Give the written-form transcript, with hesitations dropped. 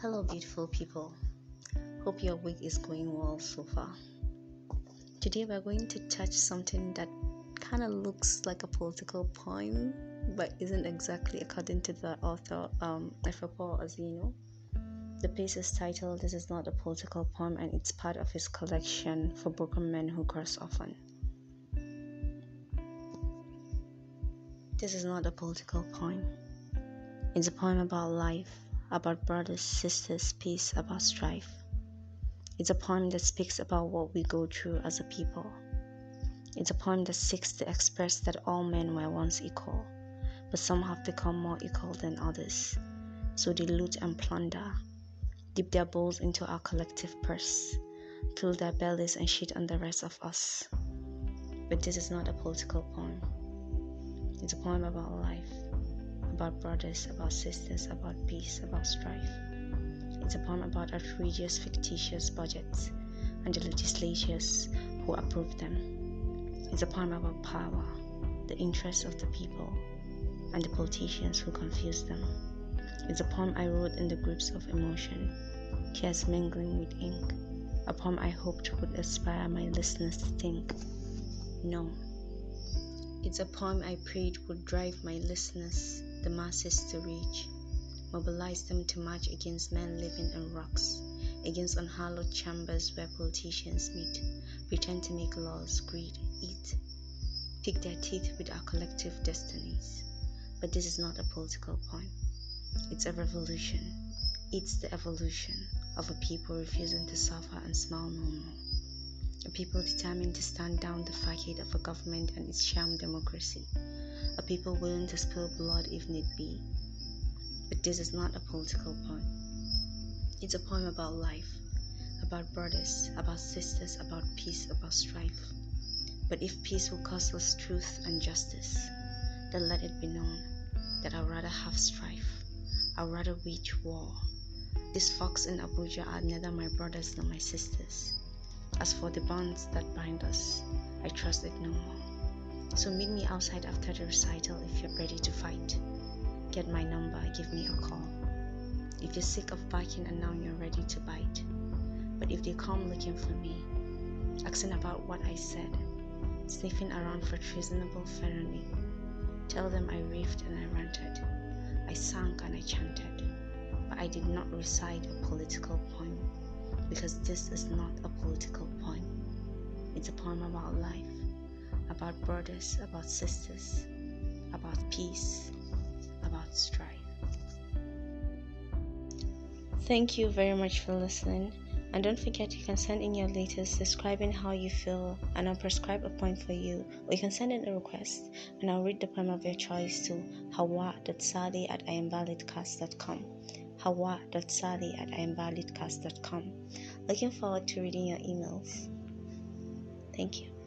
Hello beautiful people, hope your week is going well so far. Today we're going to touch something that kind of looks like a political poem but isn't exactly, according to the author Efe Paul Azino. The piece is titled "This is Not a Political Poem" and it's part of his collection for broken men who curse often. This is not a political poem. It's a poem about life, about brothers, sisters, peace, about strife. It's a poem that speaks about what we go through as a people. It's a poem that seeks to express that all men were once equal, but some have become more equal than others. So they loot and plunder, dip their bowls into our collective purse, fill their bellies and shit on the rest of us. But this is not a political poem. It's a poem about life, about brothers, about sisters, about peace, about strife. It's a poem about outrageous, fictitious budgets and the legislatures who approve them. It's a poem about power, the interests of the people, and the politicians who confuse them. It's a poem I wrote in the grips of emotion, tears mingling with ink. A poem I hoped would inspire my listeners to think. No. It's a poem I prayed would drive my listeners, the masses, to rage, mobilize them to march against men living in rocks, against unhallowed chambers where politicians meet, pretend to make laws, greed, eat, pick their teeth with our collective destinies. But this is not a political poem. It's a revolution. It's the evolution of a people refusing to suffer and smile no more. A people determined to stand down the facade of a government and its sham democracy. A people willing to spill blood if need be. But this is not a political poem. It's a poem about life, about brothers, about sisters, about peace, about strife. But if peace will cost us truth and justice, then let it be known that I'd rather have strife. I'd rather wage war. These folks in Abuja are neither my brothers nor my sisters. As for the bonds that bind us, I trust it no more. So meet me outside after the recital if you're ready to fight. Get my number, give me a call. If you're sick of barking and now you're ready to bite. But if they come looking for me, asking about what I said, sniffing around for treasonable felony, tell them I raved and I ranted, I sang and I chanted, but I did not recite a political poem. Because this is not a political poem. It's a poem about life, about brothers, about sisters, about peace, about strife. Thank you very much for listening. And don't forget, you can send in your letters describing how you feel, and I'll prescribe a poem for you. Or you can send in a request, and I'll read the poem of your choice to hawa.sadi@iamvalidcast.com. hawa.sadi@iamvalidcast.com. Looking forward to reading your emails. Thank you.